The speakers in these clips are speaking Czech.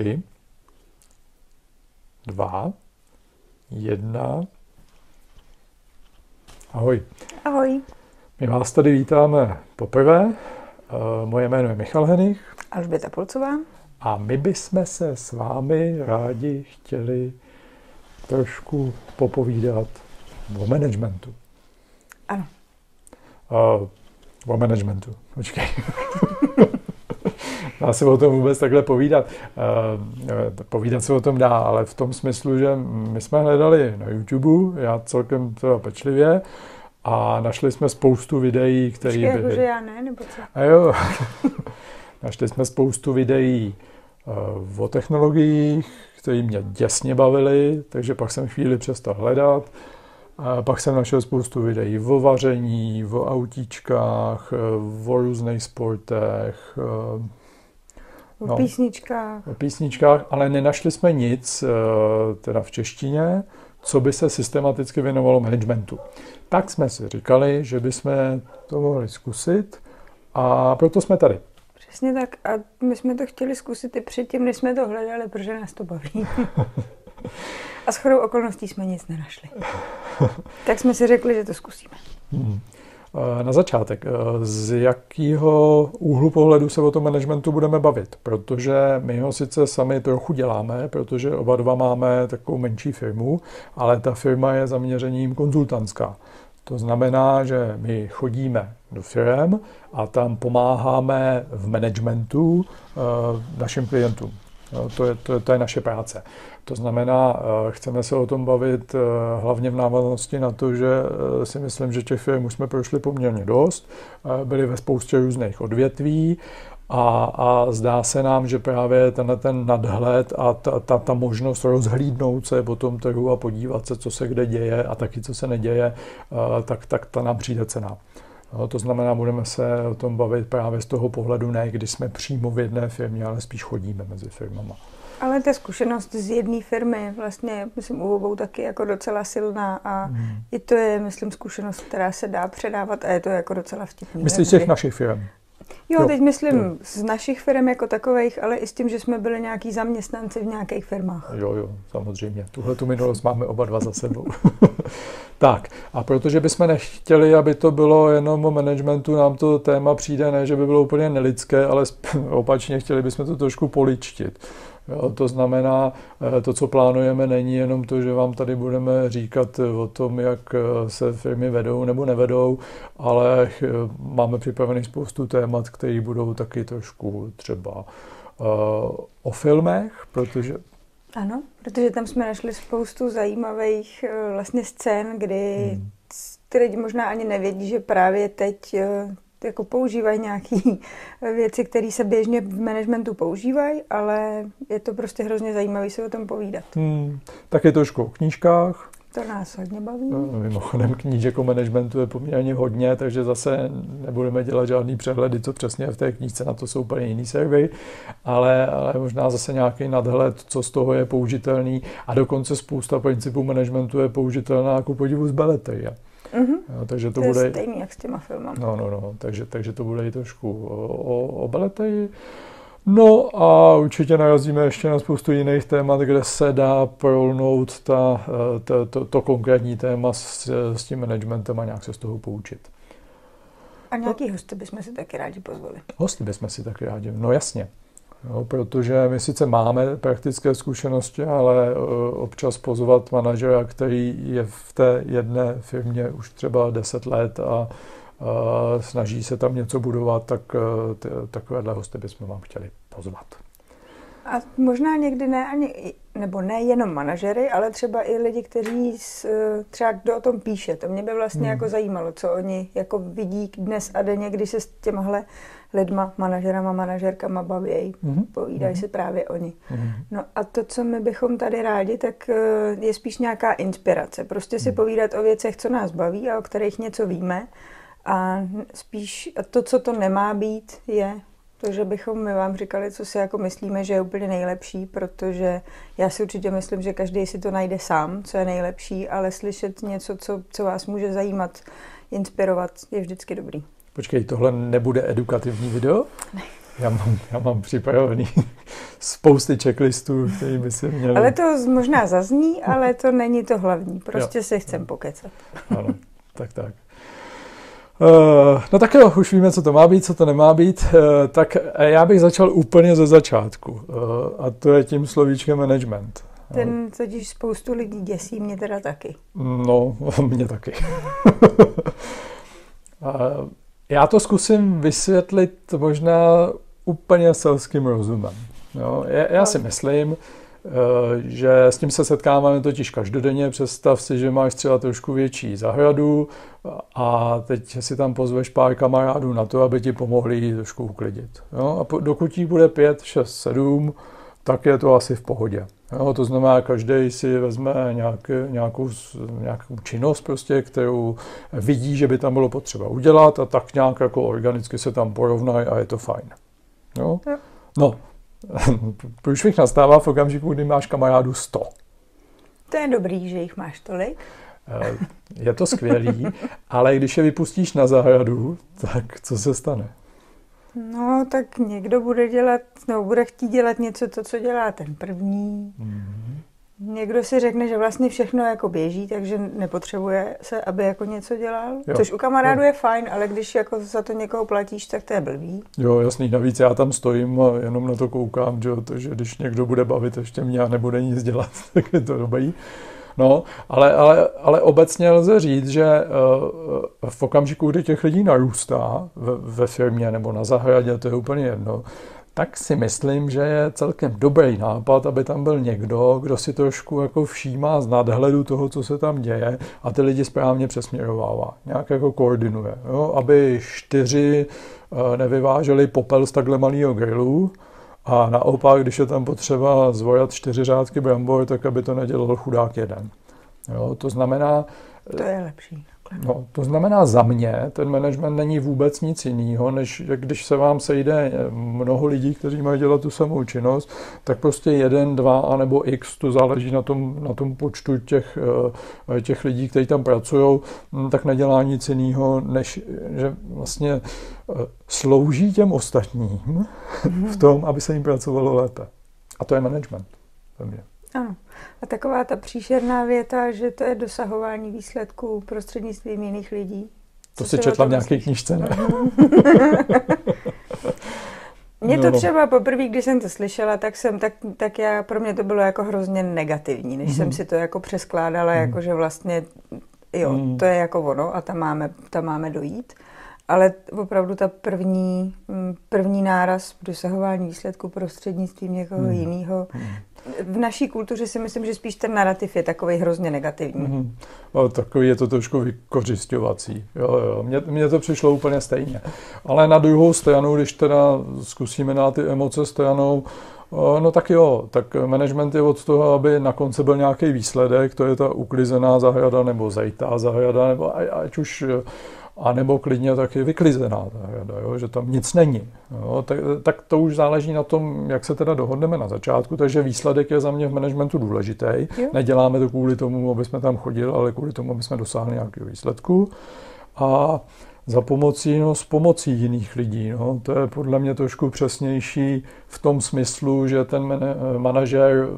3, 2, 1. Ahoj. Ahoj. My vás tady vítáme poprvé. Moje jméno je Michal Henich. Alžběta Polcová. A my bychom se s vámi rádi chtěli trošku popovídat o managementu. Ano. O managementu, počkej. Dá se o tom vůbec takhle povídat. Povídat se o tom dá, ale v tom smyslu, že my jsme hledali na YouTube, já celkem teda pečlivě, a našli jsme spoustu videí, které byly... Jakože já ne, nebo co? A jo, našli jsme spoustu videí o technologiích, které mě děsně bavily, takže pak jsem chvíli přestal hledat. A pak jsem našel spoustu videí o vaření, o autíčkách, o různých sportech. O písničkách. O písničkách, ale nenašli jsme nic, teda v češtině, co by se systematicky věnovalo managementu. Tak jsme si říkali, že bychom to mohli zkusit, a proto jsme tady. Přesně tak, a my jsme to chtěli zkusit i předtím, než jsme to hledali, protože nás to baví. A shodou okolností jsme nic nenašli. Tak jsme si řekli, že to zkusíme. Na začátek, z jakého úhlu pohledu se o tom managementu budeme bavit? Protože my ho sice sami trochu děláme, protože oba dva máme takovou menší firmu, ale ta firma je zaměřením konzultantská. To znamená, že my chodíme do firem a tam pomáháme v managementu našim klientům. To je naše práce. To znamená, chceme se o tom bavit hlavně v návaznosti na to, že si myslím, že těch firm už jsme prošli poměrně dost, byli ve spoustě různých odvětví a zdá se nám, že právě tenhle ten nadhled a ta možnost rozhlídnout se po tom trhu a podívat se, co se kde děje a taky, co se neděje, tak ta nám přijde cenná. No, to znamená, budeme se o tom bavit právě z toho pohledu, ne když jsme přímo v jedné firmě, ale spíš chodíme mezi firmama. Ale ta zkušenost z jedné firmy vlastně, myslím, u obou taky jako docela silná a i to je, myslím, zkušenost, která se dá předávat a je to jako docela vtipný. Myslíš těch našich firm? Jo, teď myslím z našich firm jako takových, ale i s tím, že jsme byli nějaký zaměstnanci v nějakých firmách. Jo, samozřejmě. Tuhle tu minulost máme oba dva za sebou. Tak, a protože bychom nechtěli, aby to bylo jenom o managementu, nám to téma přijde, ne, že by bylo úplně nelidské, ale opačně chtěli bychom to trošku poličtit. Jo, to znamená, to, co plánujeme, není jenom to, že vám tady budeme říkat o tom, jak se firmy vedou nebo nevedou, ale máme připravený spoustu témat, které budou taky trošku třeba o filmech, protože... Ano, protože tam jsme našli spoustu zajímavých vlastně scén, kdy ty lidi možná ani nevědí, že právě teď jako používají nějaké věci, které se běžně v managementu používají, ale je to prostě hrozně zajímavé si o tom povídat. Taky trošku o knížkách. To nás hodně baví. No, mimochodem knížek o managementu je poměrně hodně, takže zase nebudeme dělat žádný přehledy, co přesně v té knížce, na to jsou úplně jiný servery, ale možná zase nějaký nadhled, co z toho je použitelný a dokonce spousta principů managementu je použitelná jako podivu z baleterie. No, takže to bude stejný jak s těma filmem. No, takže to bude i trošku o baleteji. No a určitě narazíme ještě na spoustu jiných témat, kde se dá prolnout to konkrétní téma s tím managementem a nějak se z toho poučit. A nějaký hosty bychom si taky rádi pozvali. Hosty bychom si taky rádi, no jasně. No, protože my sice máme praktické zkušenosti, ale občas pozvat manažera, který je v té jedné firmě už třeba 10 let a snaží se tam něco budovat, tak takovéhle hosty bychom vám chtěli pozvat. A možná někdy ne ani, nebo ne jenom manažery, ale třeba i lidi, kteří třeba kdo o tom píše. To mě by vlastně jako zajímalo, co oni jako vidí dnes a denně, když se s těmhle lidma, manažerama, manažerkama baví, povídají se právě oni. No a to, co my bychom tady rádi, tak je spíš nějaká inspirace. Prostě si povídat o věcech, co nás baví a o kterých něco víme. A spíš to, co to nemá být, je to, že bychom my vám říkali, co si jako myslíme, že je úplně nejlepší, protože já si určitě myslím, že každý si to najde sám, co je nejlepší, ale slyšet něco, co vás může zajímat, inspirovat, je vždycky dobrý. Počkej, tohle nebude edukativní video? Ne. Já mám připravený spousty checklistů, který by si měli. Ale to možná zazní, ale to není to hlavní. Prostě si chcem pokecat. Ano, tak. No tak jo, už víme, co to má být, co to nemá být. Tak já bych začal úplně ze začátku. A to je tím slovíčkem management. Ten totiž spoustu lidí děsí, mě teda taky. No, mě taky. Já to zkusím vysvětlit možná úplně selským rozumem. Jo, já si myslím, že s tím se setkáváme totiž každodenně. Představ si, že máš třeba trošku větší zahradu a teď si tam pozveš pár kamarádů na to, aby ti pomohli ji trošku uklidit. Jo, a dokud jí bude 5, 6, 7, tak je to asi v pohodě. Jo, to znamená, každý si vezme nějakou činnost, prostě, kterou vidí, že by tam bylo potřeba udělat, a tak nějak jako organicky se tam porovnají a je to fajn. Jo? No, průšvih nastává v okamžiku, kdy máš kamarádů 100. To je dobrý, že jich máš tolik. Je to skvělý, ale když je vypustíš na zahradu, tak co se stane? No, tak někdo bude chtít dělat něco, co dělá ten první. Mm-hmm. Někdo si řekne, že vlastně všechno jako běží, takže nepotřebuje se, aby jako něco dělal. Jo. Což u kamarádu je fajn, ale když jako za to někoho platíš, tak to je blbý. Jo, jasný. Navíc já tam stojím a jenom na to koukám, že když někdo bude bavit ještě mě a nebude nic dělat, tak je to dobrý. No, ale obecně lze říct, že v okamžiku, kdy těch lidí narůstá ve firmě nebo na zahradě, to je úplně jedno, tak si myslím, že je celkem dobrý nápad, aby tam byl někdo, kdo si trošku jako všímá z nadhledu toho, co se tam děje, a ty lidi správně přesměrovává, nějak jako koordinuje, jo? Aby 4 nevyváželi popel z takhle malého grilu, a naopak, když je tam potřeba zvolat 4 řádky brambor, tak aby to nedělal chudák jeden. Jo, to znamená... To je lepší. No, to znamená za mě, ten management není vůbec nic jiného, než když se vám sejde mnoho lidí, kteří mají dělat tu samou činnost, tak prostě 1, 2 anebo x, to záleží na tom počtu těch lidí, kteří tam pracují, tak nedělá nic jiného, než že vlastně slouží těm ostatním v tom, aby se jim pracovalo lépe. A to je management. Ano. A taková ta příšerná věta, že to je dosahování výsledků prostřednictvím jiných lidí. Co to si četla v nějaké knížce, ne? Mě to třeba poprvé, když jsem to slyšela, tak pro mě to bylo jako hrozně negativní, než jsem si to jako přeskládala, jako že vlastně jo, to je jako ono a tam máme dojít. Ale opravdu ta první náraz dosahování výsledku prostřednictvím někoho jiného. V naší kultuře si myslím, že spíš ten narativ je takový hrozně negativní. Takový je to trošku vykořisťovací. Jo. Mně to přišlo úplně stejně. Ale na druhou stranu, když teda zkusíme dát ty emoce stranou, no tak jo, tak management je od toho, aby na konci byl nějaký výsledek, to je ta uklizená zahrada nebo zajitá zahrada, nebo ať už... A nebo klidně taky vyklizená zahrada, jo, že tam nic není. Jo, tak to už záleží na tom, jak se teda dohodneme na začátku, takže výsledek je za mě v managementu důležitý. Jo. Neděláme to kvůli tomu, aby jsme tam chodili, ale kvůli tomu, aby jsme dosáhli nějakého výsledku. A s pomocí jiných lidí. No, to je podle mě trošku přesnější v tom smyslu, že ten manažer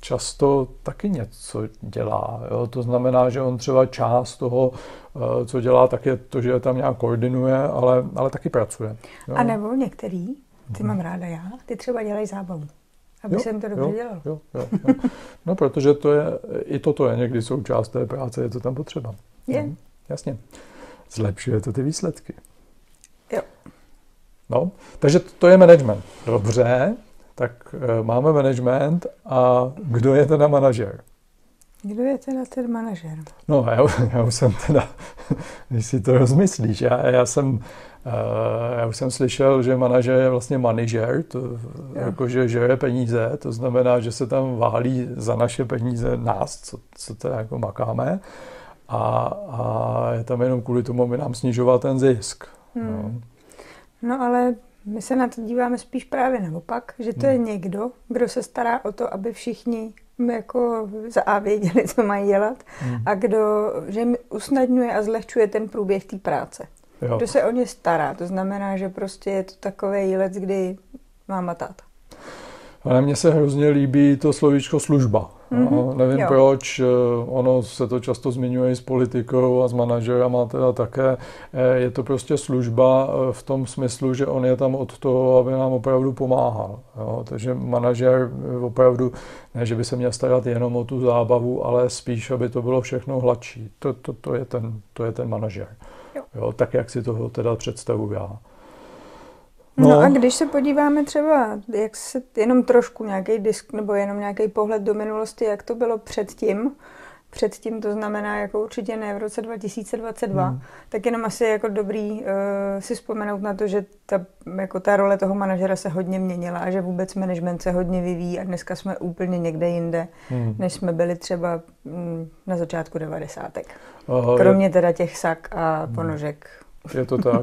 často taky něco dělá. Jo. To znamená, že on třeba část toho, co dělá, tak je to, že tam nějak koordinuje, ale taky pracuje. Jo. A nebo některý, ty mám ráda já, ty třeba dělají zábavu. Aby jsem to dobře dělal. Jo. No, protože to je někdy součást té práce, je to tam potřeba. Je. No, jasně. Zlepšuje to ty výsledky. Jo. No, takže to je management. Dobře, tak máme management a kdo je teda manažer? Kdo je teda ten manažer? No, já už jsem teda, když si to rozmyslíš, já už jsem slyšel, že manažer je vlastně manažer, jakože žere peníze, to znamená, že se tam válí za naše peníze nás, co teda jako makáme. A je tam jenom kvůli tomu, aby nám snižoval ten zisk. No ale my se na to díváme spíš právě naopak, že to je někdo, kdo se stará o to, aby všichni jako za A věděli, co mají dělat, a kdo že usnadňuje a zlehčuje ten průběh té práce. Jo. Kdo se o ně stará, to znamená, že prostě je to takový jílec, kdy máma, táta. Ale mně se hrozně líbí to slovíčko služba. No, nevím jo. proč, ono se to často zmiňuje i s politikou a s manažerama teda také. Je to prostě služba v tom smyslu, že on je tam od toho, aby nám opravdu pomáhal. Jo. Takže manažer opravdu, ne že by se měl starat jenom o tu zábavu, ale spíš, aby to bylo všechno hladší. To je ten manažer. Jo. Jo, tak, jak si toho teda představuji já. No a když se podíváme třeba, jak se jenom trošku nějaký disk nebo jenom nějaký pohled do minulosti, jak to bylo předtím to znamená jako určitě ne v roce 2022, tak jenom asi jako dobrý si vzpomenout na to, že ta role toho manažera se hodně měnila a že vůbec management se hodně vyvíjí a dneska jsme úplně někde jinde, než jsme byli třeba na začátku 90. Kromě teda těch sak a ponožek. Je to tak.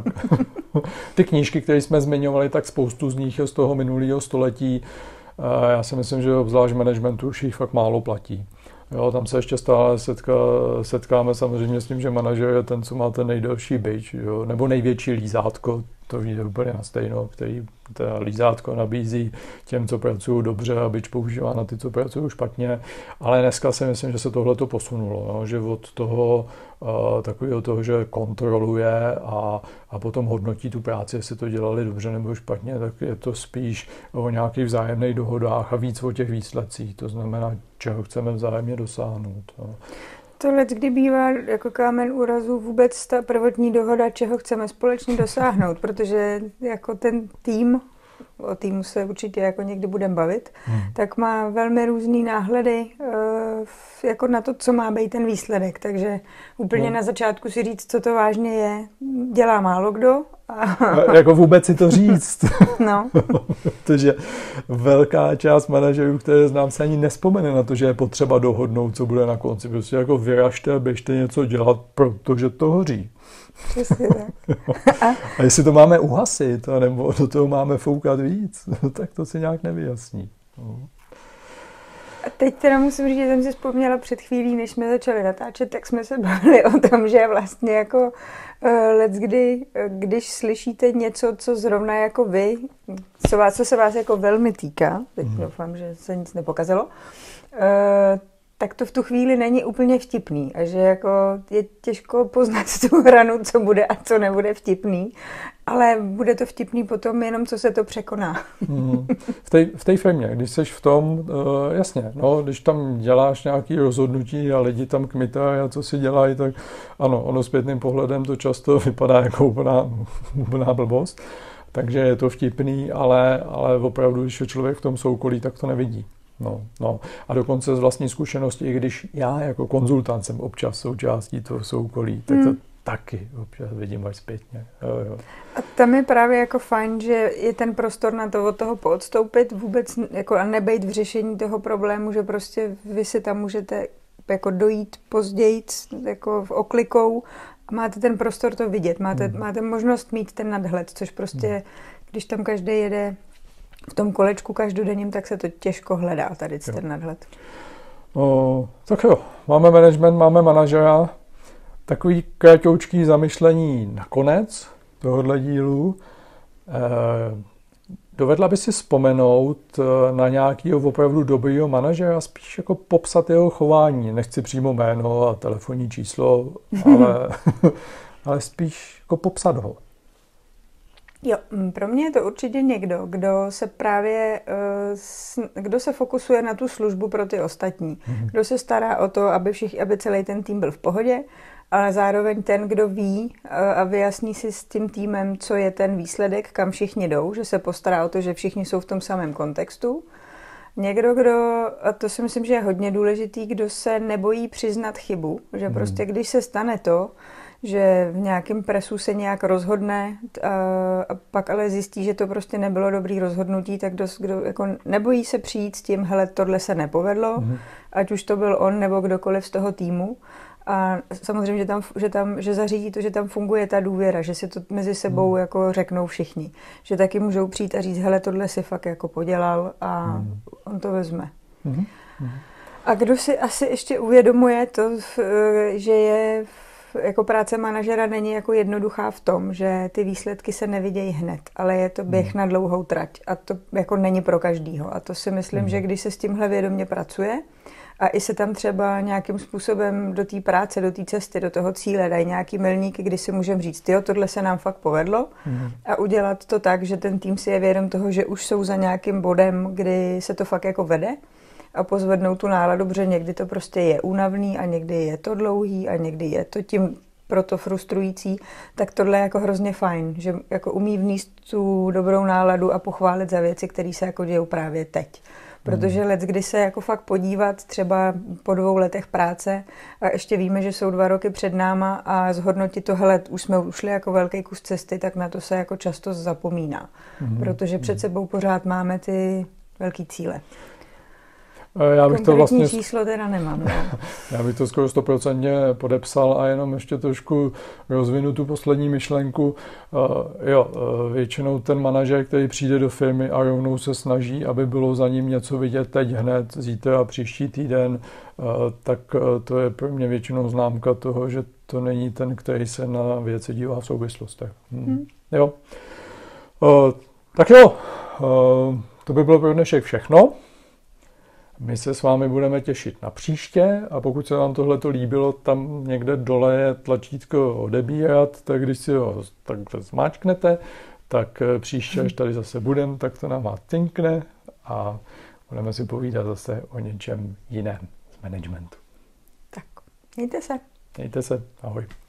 Ty knížky, které jsme zmiňovali, tak spoustu z nich je z toho minulého století. Já si myslím, že obzvlášť managementu už jich fakt málo platí. Jo, tam se ještě stále setkáme samozřejmě s tím, že manažer je ten, co má ten nejdelší bič, jo, nebo největší lízátko, to je úplně na stejno, který teda lízátko nabízí těm, co pracují dobře a bič používá na ty, co pracují špatně. Ale dneska si myslím, že se tohle to posunulo, no, že od toho takového toho, že kontroluje a potom hodnotí tu práci, jestli to dělali dobře nebo špatně, tak je to spíš o nějakých vzájemných dohodách a víc o těch výsledcích, to znamená, čeho chceme vzájemně dosáhnout. No. Tohle, kdy bývá jako kámen úrazu vůbec ta prvotní dohoda, čeho chceme společně dosáhnout, protože jako ten tým, o týmu se určitě jako někdy budeme bavit, tak má velmi různý náhledy jako na to, co má být ten výsledek, takže úplně na začátku si říct, co to vážně je, dělá málo kdo. Jako vůbec si to říct. No. Protože velká část manažerů, které znám, se ani nespomene na to, že je potřeba dohodnout, co bude na konci. Prostě jako vyražte, běžte něco dělat, protože to hoří. Přesně tak. A jestli to máme uhasit, nebo do toho máme foukat víc, tak to si nějak nevyjasní. A teď teda musím říct, že jsem si vzpomněla před chvílí, než jsme začali natáčet, tak jsme se bavili o tom, že vlastně jako leckdy, když slyšíte něco, co zrovna jako vy, co se vás jako velmi týká, teď doufám, že se nic nepokazilo, tak to v tu chvíli není úplně vtipný a že jako je těžko poznat tu hranu, co bude a co nebude vtipný, ale bude to vtipný potom jenom, co se to překoná. V té firmě, když jsi v tom, jasně, no, když tam děláš nějaké rozhodnutí a lidi tam kmitají a co si dělají, tak ano, ono zpětným pohledem to často vypadá jako úplná blbost, takže je to vtipný, ale opravdu, když je člověk v tom soukolí, tak to nevidí. No. A dokonce z vlastní zkušenosti, i když já jako konzultant jsem občas součástí toho soukolí, tak to taky občas vidím až zpětně. Jo. A tam je právě jako fajn, že je ten prostor na to od toho poodstoupit vůbec jako a nebejt v řešení toho problému, že prostě vy si tam můžete jako dojít později jako v oklikou a máte ten prostor to vidět, máte možnost mít ten nadhled, což prostě, když tam každý jede v tom kolečku každodenním, tak se to těžko hledá tady ten nadhled. No, tak jo, máme management, máme manažera. Takový kratoučký zamyšlení na konec tohohle dílu. Dovedla by si vzpomenout na nějakého opravdu dobrýho manažera, spíš jako popsat jeho chování. Nechci přímo jméno a telefonní číslo, ale spíš jako popsat ho. Jo, pro mě je to určitě někdo, kdo se fokusuje na tu službu pro ty ostatní. Kdo se stará o to, aby celý ten tým byl v pohodě, ale zároveň ten, kdo ví a vyjasní si s tím týmem, co je ten výsledek, kam všichni jdou, že se postará o to, že všichni jsou v tom samém kontextu. Někdo, kdo, a to si myslím, že je hodně důležitý, kdo se nebojí přiznat chybu, že prostě když se stane to, že v nějakém presu se nějak rozhodne a pak ale zjistí, že to prostě nebylo dobrý rozhodnutí, tak kdo jako nebojí se přijít s tím, hele, tohle se nepovedlo, ať už to byl on nebo kdokoliv z toho týmu. A samozřejmě, že zařídí to, že tam funguje ta důvěra, že si to mezi sebou jako řeknou všichni. Že taky můžou přijít a říct, hele, tohle si fakt jako podělal a on to vezme. A kdo si asi ještě uvědomuje to, že je jako práce manažera není jako jednoduchá v tom, že ty výsledky se nevidějí hned, ale je to běh na dlouhou trať a to jako není pro každýho. A to si myslím, že když se s tímhle vědomě pracuje a i se tam třeba nějakým způsobem do té práce, do té cesty, do toho cíle dají nějaký milníky, kdy si můžeme říct, jo, tohle se nám fakt povedlo a udělat to tak, že ten tým si je vědom toho, že už jsou za nějakým bodem, kdy se to fakt jako vede. A pozvednout tu náladu, protože někdy to prostě je únavný a někdy je to dlouhý a někdy je to tím proto frustrující, tak tohle je jako hrozně fajn, že jako umí vníst tu dobrou náladu a pochválit za věci, které se jako dějou právě teď. Protože leckdy se jako fakt podívat třeba po 2 letech práce a ještě víme, že jsou 2 roky před náma a zhodnotit to, hele, už jsme ušli jako velký kus cesty, tak na to se jako často zapomíná. Protože před sebou pořád máme ty velký cíle. Já bych to vlastně číslo teda nemám. Já bych to skoro 100% podepsal a jenom ještě trošku rozvinu tu poslední myšlenku. Většinou ten manažer, který přijde do firmy a rovnou se snaží, aby bylo za ním něco vidět teď hned, zítra, příští týden, tak to je pro mě většinou známka toho, že to není ten, který se na věci dívá v souvislostech. Jo. Tak jo, to by bylo pro dnešek všechno. My se s vámi budeme těšit na příště a pokud se vám tohleto líbilo, tam někde dole je tlačítko odebírat, tak když si ho takhle zmáčknete, tak příště, až tady zase budeme, tak to nám tinkne a budeme si povídat zase o něčem jiném z managementu. Tak, mějte se. Ahoj.